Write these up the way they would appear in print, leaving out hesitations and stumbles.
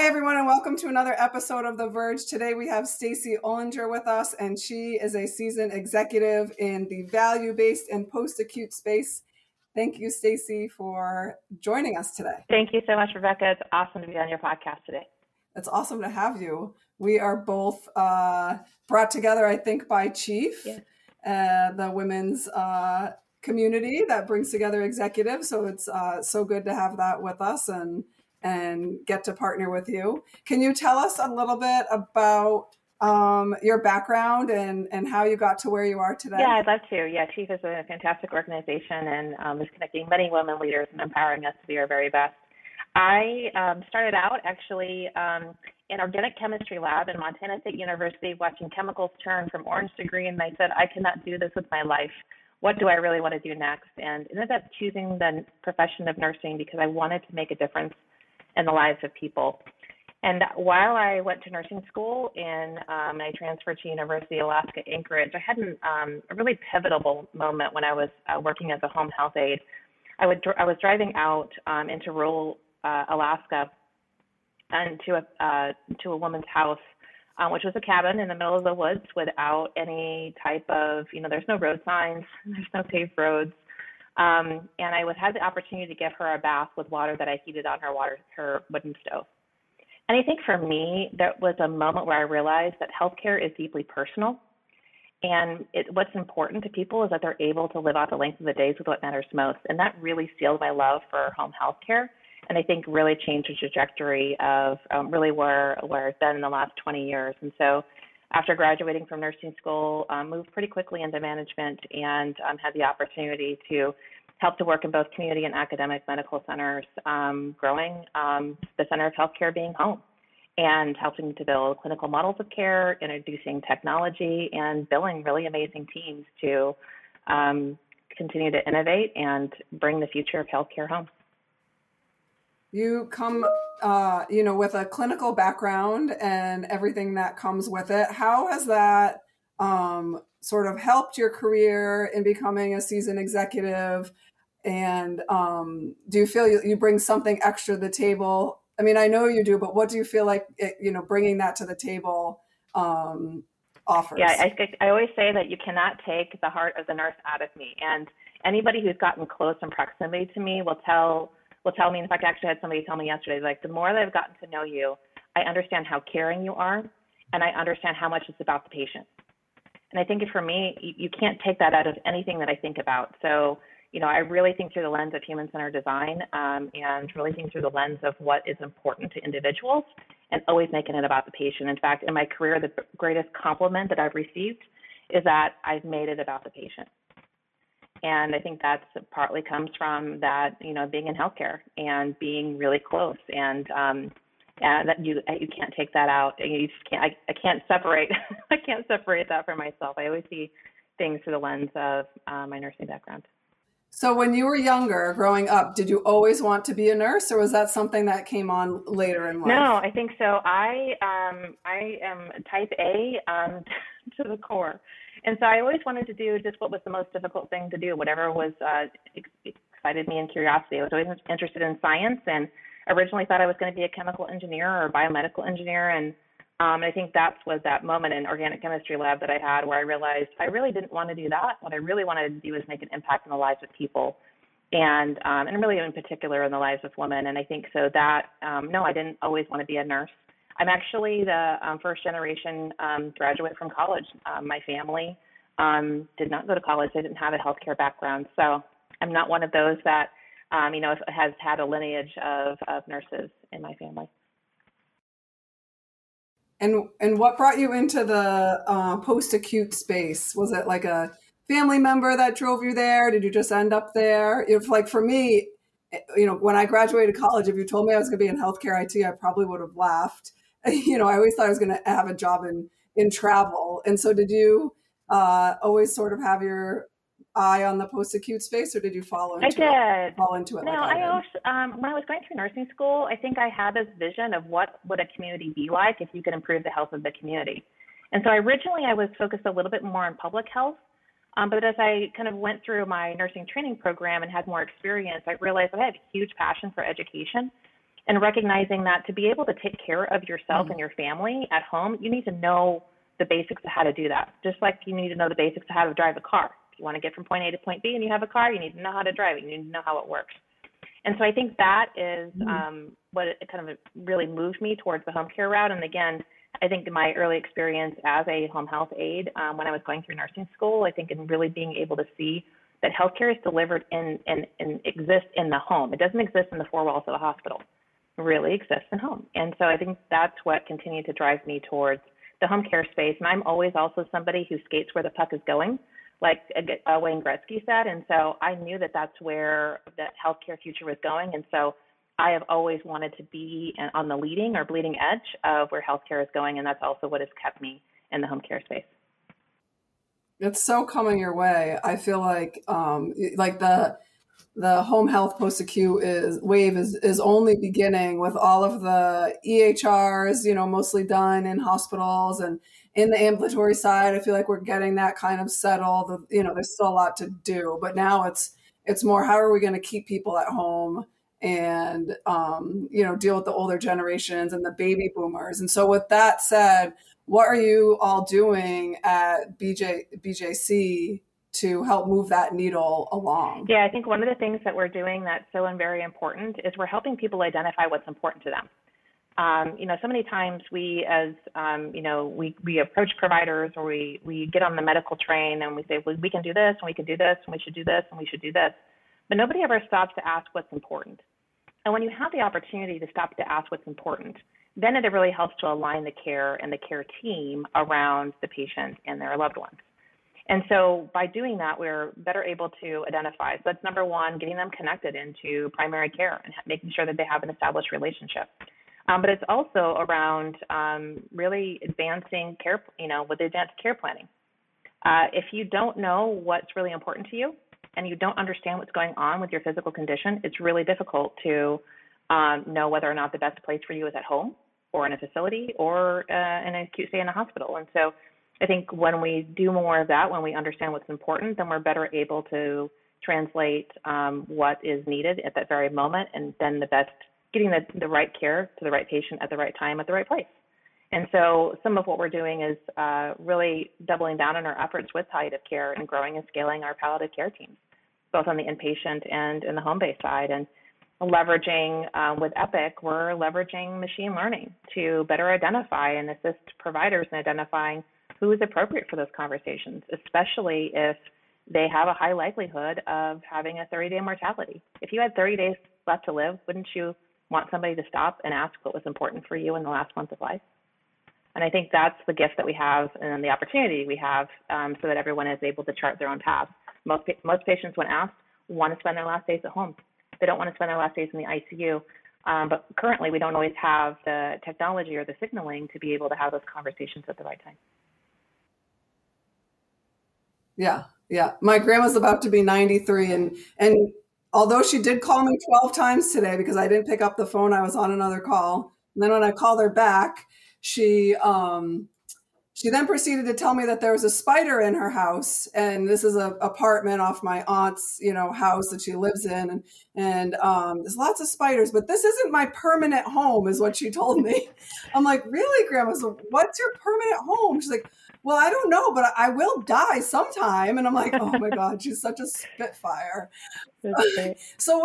Hi, everyone, and welcome to another episode of The Vurge. Today, we have Stacy Olinger with us, and she is a seasoned executive in the value-based and post-acute space. Thank you, Stacy, for joining us today. Thank you so much, Rebecca. It's awesome to be on your podcast today. It's awesome to have you. We are both brought together, I think, by Chief, the women's community that brings together executives. So it's so good to have that with us and get to partner with you. Can you tell us a little bit about your background and how you got to where you are today? Yeah, I'd love to. Yeah, Chief is a fantastic organization and is connecting many women leaders and empowering us to be our very best. I started out actually in organic chemistry lab in Montana State University watching chemicals turn from orange to green. And I said, I cannot do this with my life. What do I really want to do next? And ended up choosing the profession of nursing because I wanted to make a difference in the lives of people. And while I went to nursing school and I transferred to University of Alaska Anchorage, I had a really pivotal moment when I was working as a home health aide. I was driving out into rural Alaska and to a woman's house, which was a cabin in the middle of the woods without any type of, there's no road signs, there's no paved roads. And I had the opportunity to give her a bath with water that I heated on her wooden stove. And I think for me, that was a moment where I realized that healthcare is deeply personal. And what's important to people is that they're able to live out the length of the days with what matters most. And that really sealed my love for home healthcare. And I think really changed the trajectory of really where I've been in the last 20 years. And so after graduating from nursing school, moved pretty quickly into management and had the opportunity to help to work in both community and academic medical centers, growing the center of healthcare being home and helping to build clinical models of care, introducing technology and building really amazing teams to continue to innovate and bring the future of healthcare home. You come, with a clinical background and everything that comes with it. How has that sort of helped your career in becoming a seasoned executive? And do you feel you bring something extra to the table? I mean, I know you do, but what do you feel like, bringing that to the table offers? Yeah, I always say that you cannot take the heart of the nurse out of me. And anybody who's gotten close in proximity to me will tell me, in fact, I actually had somebody tell me yesterday, like, the more that I've gotten to know you, I understand how caring you are, and I understand how much it's about the patient. And I think for me, you can't take that out of anything that I think about. So, I really think through the lens of human-centered design and really think through the lens of what is important to individuals and always making it about the patient. In fact, in my career, the greatest compliment that I've received is that I've made it about the patient. And I think that's partly comes from that, being in healthcare and being really close, and that you can't take that out. You just can't. I can't separate. I can't separate that from myself. I always see things through the lens of my nursing background. So when you were younger, growing up, did you always want to be a nurse, or was that something that came on later in life? No, I think so. I am type A to the core. And so I always wanted to do just what was the most difficult thing to do, whatever was excited me and curiosity. I was always interested in science and originally thought I was going to be a chemical engineer or a biomedical engineer. And I think that was that moment in organic chemistry lab that I had where I realized I really didn't want to do that. What I really wanted to do was make an impact in the lives of people and really in particular in the lives of women. And I think so that, no, I didn't always want to be a nurse. I'm actually the first generation graduate from college. My family did not go to college. They didn't have a healthcare background. So I'm not one of those that, has had a lineage of nurses in my family. And what brought you into the post-acute space? Was it like a family member that drove you there? Did you just end up there? For me, when I graduated college, if you told me I was going to be in healthcare IT, I probably would have laughed. I always thought I was going to have a job in travel. And so did you always sort of have your eye on the post-acute space, or did you fall into it? No, when I was going through nursing school, I think I had this vision of what would a community be like if you could improve the health of the community. And so originally I was focused a little bit more on public health. But as I kind of went through my nursing training program and had more experience, I realized that I had a huge passion for education. and recognizing that to be able to take care of yourself and your family at home, you need to know the basics of how to do that. Just like you need to know the basics of how to drive a car. If you want to get from point A to point B and you have a car, you need to know how to drive it. You need to know how it works. And so I think that is what it kind of really moved me towards the home care route. And again, I think my early experience as a home health aide when I was going through nursing school, I think in really being able to see that healthcare is delivered and exists in the home. It doesn't exist in the four walls of the hospital. It really exists in home. And so I think that's what continued to drive me towards the home care space. And I'm always also somebody who skates where the puck is going, like Wayne Gretzky said. And so I knew that that's where the healthcare future was going. And so I have always wanted to be on the leading or bleeding edge of where healthcare is going. And that's also what has kept me in the home care space. It's so coming your way. I feel like the home health post-acute wave is only beginning with all of the EHRs, mostly done in hospitals and in the ambulatory side. I feel like we're getting that kind of settled. There's still a lot to do, but now it's more, how are we going to keep people at home and, deal with the older generations and the baby boomers. And so with that said, what are you all doing at BJC to help move that needle along? Yeah, I think one of the things that we're doing that's so and very important is we're helping people identify what's important to them. So many times we as, we approach providers or we get on the medical train and we say, well, we can do this and we can do this and we should do this and we should do this. But nobody ever stops to ask what's important. And when you have the opportunity to stop to ask what's important, then it really helps to align the care and the care team around the patient and their loved ones. And so by doing that, we're better able to identify. So that's number one, getting them connected into primary care and making sure that they have an established relationship. But it's also around really advancing care, with advanced care planning. If you don't know what's really important to you and you don't understand what's going on with your physical condition, it's really difficult to know whether or not the best place for you is at home or in a facility or an acute stay in a hospital. And so I think when we do more of that, when we understand what's important, then we're better able to translate what is needed at that very moment, and then getting the right care to the right patient at the right time at the right place. And so some of what we're doing is really doubling down on our efforts with palliative care and growing and scaling our palliative care teams, both on the inpatient and in the home-based side. And leveraging with Epic, we're leveraging machine learning to better identify and assist providers in identifying who is appropriate for those conversations, especially if they have a high likelihood of having a 30-day mortality. If you had 30 days left to live, wouldn't you want somebody to stop and ask what was important for you in the last month of life? And I think that's the gift that we have and the opportunity we have so that everyone is able to chart their own path. Most patients, when asked, want to spend their last days at home. They don't want to spend their last days in the ICU. But currently, we don't always have the technology or the signaling to be able to have those conversations at the right time. Yeah. My grandma's about to be 93. And although she did call me 12 times today because I didn't pick up the phone, I was on another call. And then when I called her back, she then proceeded to tell me that there was a spider in her house. And this is an apartment off my aunt's, house that she lives in. And there's lots of spiders, but this isn't my permanent home is what she told me. I'm like, really, Grandma? So what's your permanent home? She's like, well, I don't know, but I will die sometime. And I'm like, oh my God, she's such a spitfire. So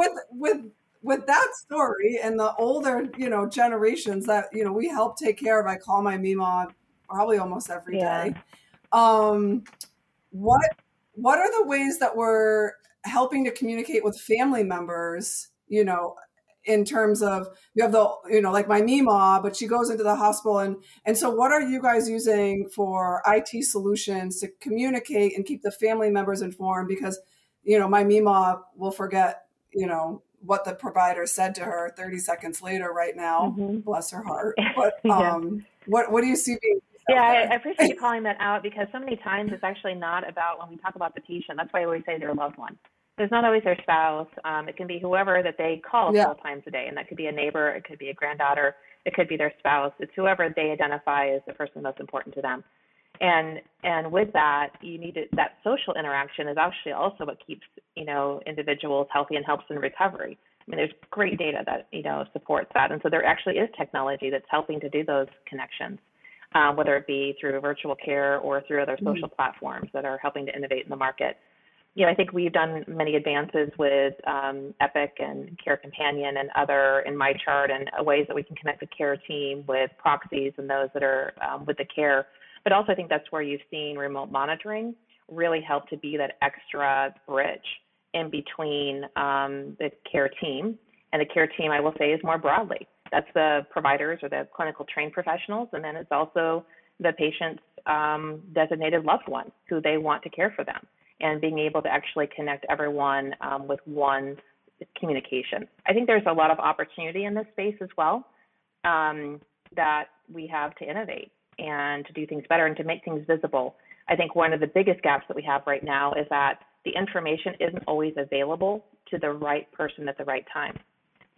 with that story and the older, generations that, we help take care of, I call my Mima probably almost every day. What are the ways that we're helping to communicate with family members, in terms of, you have the, like my Mima, but she goes into the hospital. And so what are you guys using for IT solutions to communicate and keep the family members informed? Because, my Mima will forget, what the provider said to her 30 seconds later right now, bless her heart. But what do you see being? I appreciate you calling that out, because so many times it's actually not about when we talk about the patient. That's why I always say their loved one. There's not always their spouse. It can be whoever that they call several times a day. And that could be a neighbor. It could be a granddaughter. It could be their spouse. It's whoever they identify as the person most important to them. And with that, you need to, that social interaction is actually also what keeps, individuals healthy and helps in recovery. I mean, there's great data that, you know, supports that. And so there actually is technology that's helping to do those connections, whether it be through virtual care or through other social platforms that are helping to innovate in the market. You know, I think we've done many advances with Epic and Care Companion and other in MyChart and ways that we can connect the care team with proxies and those that are with the care. But also I think that's where you've seen remote monitoring really help to be that extra bridge in between the care team. And the care team, I will say, is more broadly. That's the providers or the clinical trained professionals, and then it's also the patient's designated loved ones who they want to care for them. And being able to actually connect everyone with one communication. I think there's a lot of opportunity in this space as well that we have to innovate and to do things better and to make things visible. I think one of the biggest gaps that we have right now is that the information isn't always available to the right person at the right time.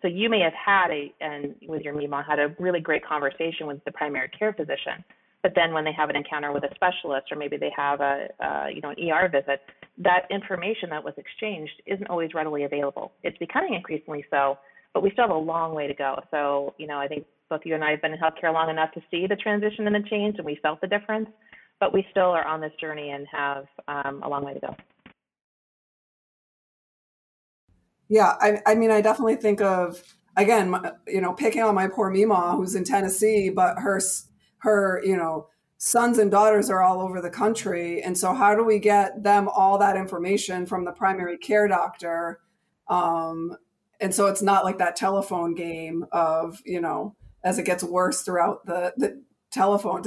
So you may have had a really great conversation with the primary care physician, but then when they have an encounter with a specialist, or maybe they have an ER visit, that information that was exchanged isn't always readily available. It's becoming increasingly so, but we still have a long way to go. So, you know, I think both you and I have been in healthcare long enough to see the transition and the change, and we felt the difference, but we still are on this journey and have a long way to go. Yeah, I mean, I definitely think of, again, you know, picking on my poor Mima, who's in Tennessee, but her, you know, sons and daughters are all over the country. And so how do we get them all that information from the primary care doctor? And so it's not like that telephone game of, you know, as it gets worse throughout the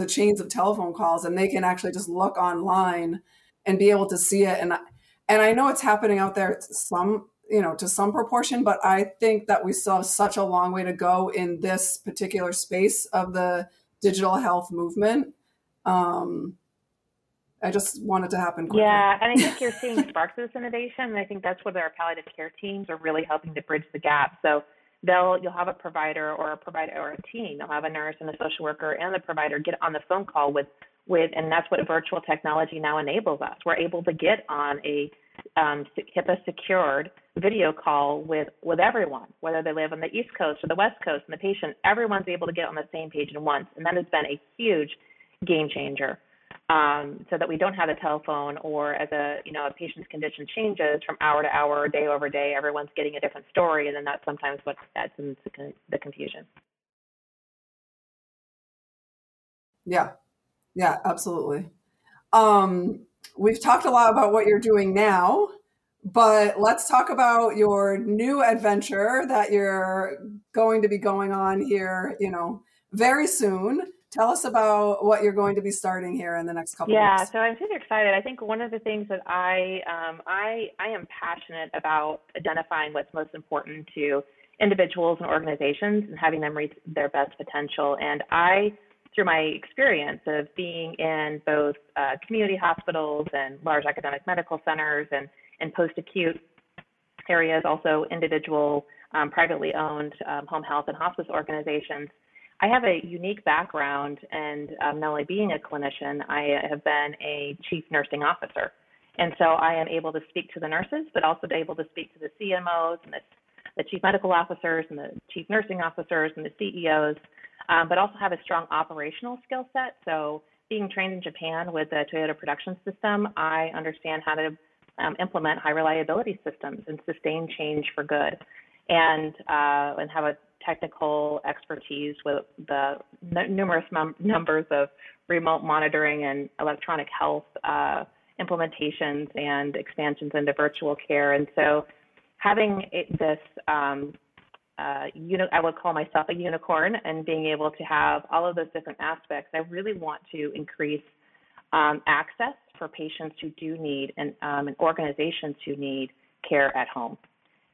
chains of telephone calls, and they can actually just look online and be able to see it. And I know it's happening out there to some proportion, but I think that we still have such a long way to go in this particular space of the digital health movement. I just want it to happen quickly. Yeah, and I think you're seeing sparks of this innovation, and I think that's where our palliative care teams are really helping to bridge the gap. So you'll have a provider or a team. You'll have a nurse and a social worker and the provider get on the phone call with, and that's what virtual technology now enables us. We're able to get on a HIPAA-secured video call with everyone, whether they live on the East Coast or the West Coast, and the patient, everyone's able to get on the same page at once. And that has been a huge game changer so that we don't have a telephone, or as a patient's condition changes from hour to hour, day over day, everyone's getting a different story. And then that's sometimes what adds into the confusion. Yeah. Yeah, absolutely. We've talked a lot about what you're doing now, but let's talk about your new adventure that you're going to be going on here, you know, very soon. Tell us about what you're going to be starting here in the next couple of weeks. Yeah, so I'm super excited. I think one of the things that I am passionate about identifying what's most important to individuals and organizations and having them reach their best potential. And through my experience of being in both community hospitals and large academic medical centers and post-acute areas, also individual privately owned home health and hospice organizations, I have a unique background. And not only being a clinician, I have been a chief nursing officer. And so I am able to speak to the nurses, but also able to speak to the CMOs and the chief medical officers and the chief nursing officers and the CEOs. But also have a strong operational skill set. So being trained in Japan with the Toyota production system, I understand how to implement high reliability systems and sustain change for good, and have a technical expertise with the numerous numbers of remote monitoring and electronic health implementations and expansions into virtual care. And so having this I would call myself a unicorn, and being able to have all of those different aspects. I really want to increase access for patients who do need and organizations who need care at home.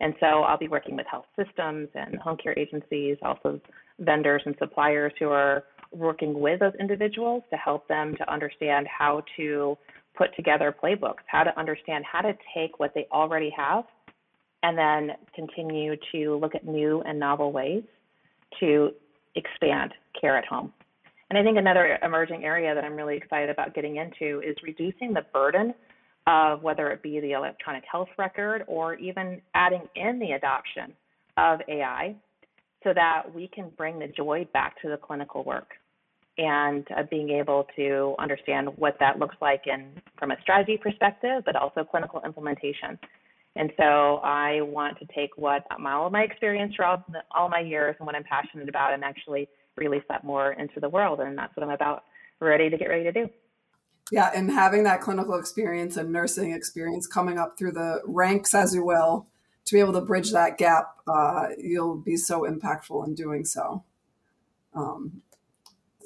And so I'll be working with health systems and home care agencies, also vendors and suppliers who are working with those individuals to help them to understand how to put together playbooks, how to understand how to take what they already have and then continue to look at new and novel ways to expand care at home. And I think another emerging area that I'm really excited about getting into is reducing the burden of whether it be the electronic health record or even adding in the adoption of AI so that we can bring the joy back to the clinical work and being able to understand what that looks like in, from a strategy perspective, but also clinical implementation. And so I want to take what all my experience for all my years and what I'm passionate about and actually release that more into the world. And that's what I'm about, ready to do. Yeah, and having that clinical experience and nursing experience coming up through the ranks, as you will, to be able to bridge that gap, you'll be so impactful in doing so.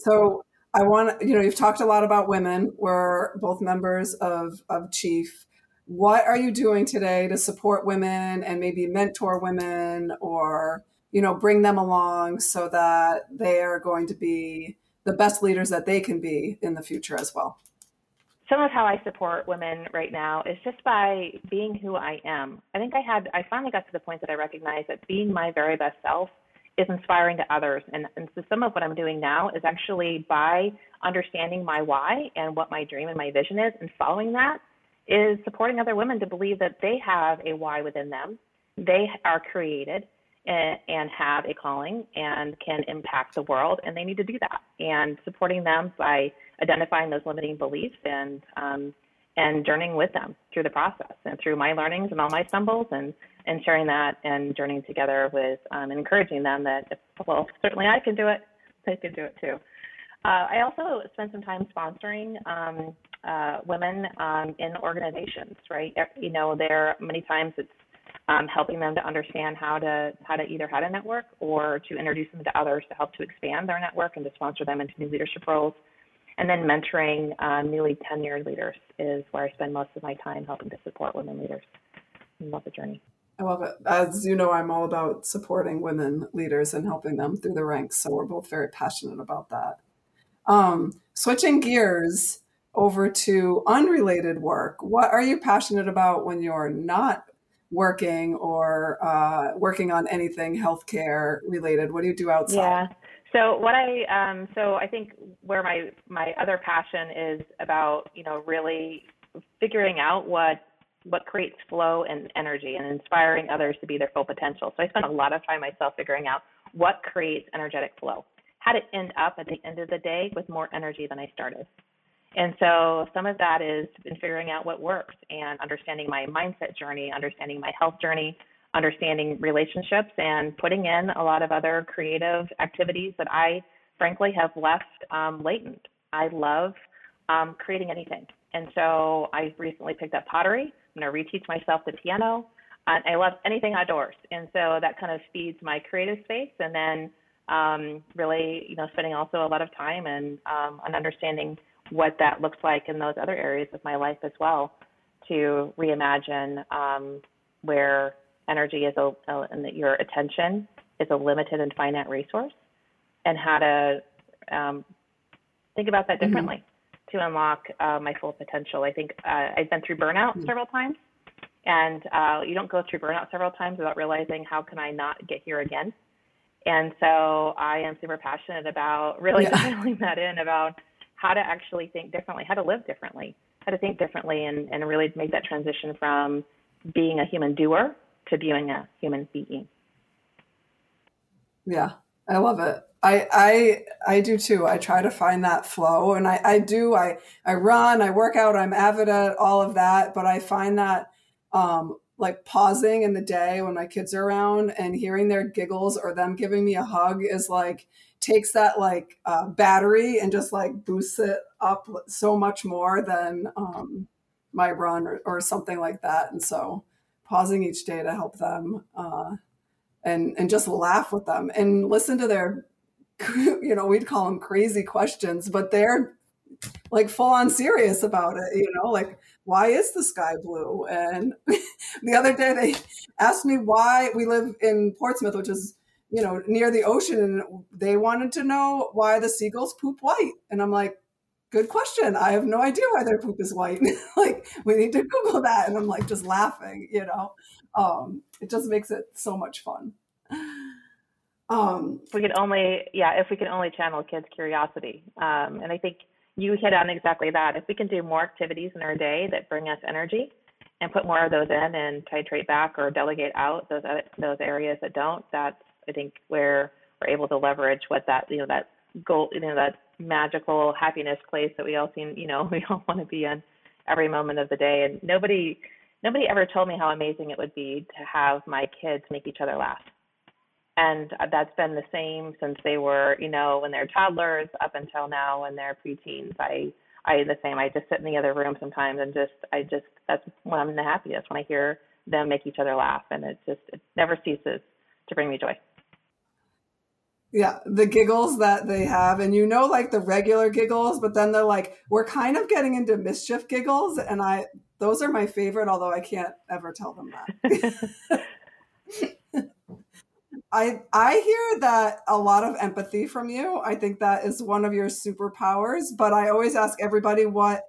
So I want to, you've talked a lot about women. We're both members of Chief. What are you doing today to support women and maybe mentor women or, bring them along so that they are going to be the best leaders that they can be in the future as well? Some of how I support women right now is just by being who I am. I think I finally got to the point that I recognized that being my very best self is inspiring to others. And so some of what I'm doing now is actually by understanding my why and what my dream and my vision is and following that, is supporting other women to believe that they have a why within them. They are created and have a calling and can impact the world, and they need to do that. And supporting them by identifying those limiting beliefs and journeying with them through the process and through my learnings and all my stumbles and sharing that and journeying together with encouraging them that, well, certainly I can do it, they can do it too. I also spend some time sponsoring women in organizations, right? There many times it's helping them to understand how to either how to network or to introduce them to others to help to expand their network and to sponsor them into new leadership roles. And then mentoring newly tenured leaders is where I spend most of my time helping to support women leaders. I love the journey. I love it. As you know, I'm all about supporting women leaders and helping them through the ranks. So we're both very passionate about that. Switching gears over to unrelated work. What are you passionate about when you're not working or working on anything healthcare related? What do you do outside? Yeah. So what I think where my other passion is about, really figuring out what creates flow and energy and inspiring others to be their full potential. So I spend a lot of time myself figuring out what creates energetic flow, how to end up at the end of the day with more energy than I started. And so some of that is in figuring out what works and understanding my mindset journey, understanding my health journey, understanding relationships, and putting in a lot of other creative activities that I, frankly, have left latent. I love creating anything. And so I recently picked up pottery. I'm going to reteach myself the piano. I love anything outdoors. And so that kind of feeds my creative space. And then really, spending also a lot of time and on understanding what that looks like in those other areas of my life as well, to reimagine where energy is and that your attention is a limited and finite resource, and how to think about that differently to unlock my full potential. I think I've been through burnout several times, and you don't go through burnout several times without realizing, how can I not get here again? And so I am super passionate about really dialing that in, about how to actually think differently, how to live differently, how to think differently, and really make that transition from being a human doer to being a human being. Yeah, I love it. I do too. I try to find that flow, and I run, I work out, I'm avid at all of that, but I find that like pausing in the day when my kids are around and hearing their giggles or them giving me a hug is like, takes that like battery and just like boosts it up so much more than my run or something like that. And so pausing each day to help them and just laugh with them and listen to their, we'd call them crazy questions, but they're like full on serious about it, like, why is the sky blue? And the other day they asked me why we live in Portsmouth, which is, near the ocean. And they wanted to know why the seagulls poop white. And I'm like, good question. I have no idea why their poop is white. Like, we need to Google that. And I'm like, just laughing, it just makes it so much fun. If we could only channel kids' curiosity. And I think you hit on exactly that. If we can do more activities in our day that bring us energy and put more of those in and titrate back or delegate out those areas that don't. That's, I think, where we're able to leverage what that, you know, that goal, you know, that magical happiness place that we all seem, you know, we all want to be in every moment of the day. And nobody ever told me how amazing it would be to have my kids make each other laugh. And that's been the same since they were, you know, when they're toddlers up until now, when they're preteens. I the same. I just sit in the other room sometimes and just that's when I'm the happiest, when I hear them make each other laugh, and it never ceases to bring me joy. Yeah, the giggles that they have, and you know, like the regular giggles, but then they're like, we're kind of getting into mischief giggles, and those are my favorite, although I can't ever tell them that. I hear that a lot of empathy from you. I think that is one of your superpowers, but I always ask everybody what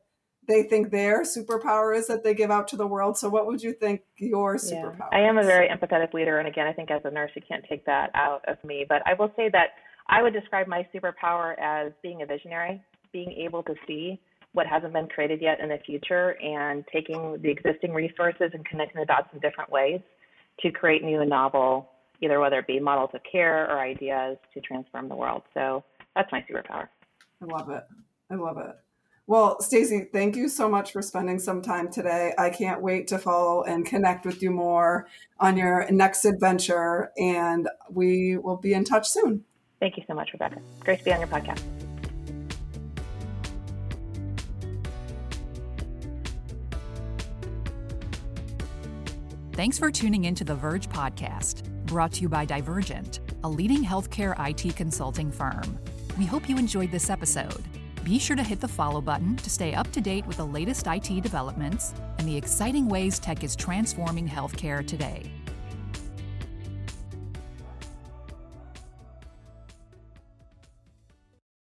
they think their superpower is that they give out to the world. So what would you think your superpower is? I am a very empathetic leader. And again, I think as a nurse, you can't take that out of me, but I will say that I would describe my superpower as being a visionary, being able to see what hasn't been created yet in the future and taking the existing resources and connecting the dots in different ways to create new and novel, either whether it be models of care or ideas to transform the world. So that's my superpower. I love it. I love it. Well, Stacy, thank you so much for spending some time today. I can't wait to follow and connect with you more on your next adventure, and we will be in touch soon. Thank you so much, Rebecca. Great to be on your podcast. Thanks for tuning into The Vurge podcast, brought to you by Divurgent, a leading healthcare IT consulting firm. We hope you enjoyed this episode. Be sure to hit the follow button to stay up to date with the latest IT developments and the exciting ways tech is transforming healthcare today.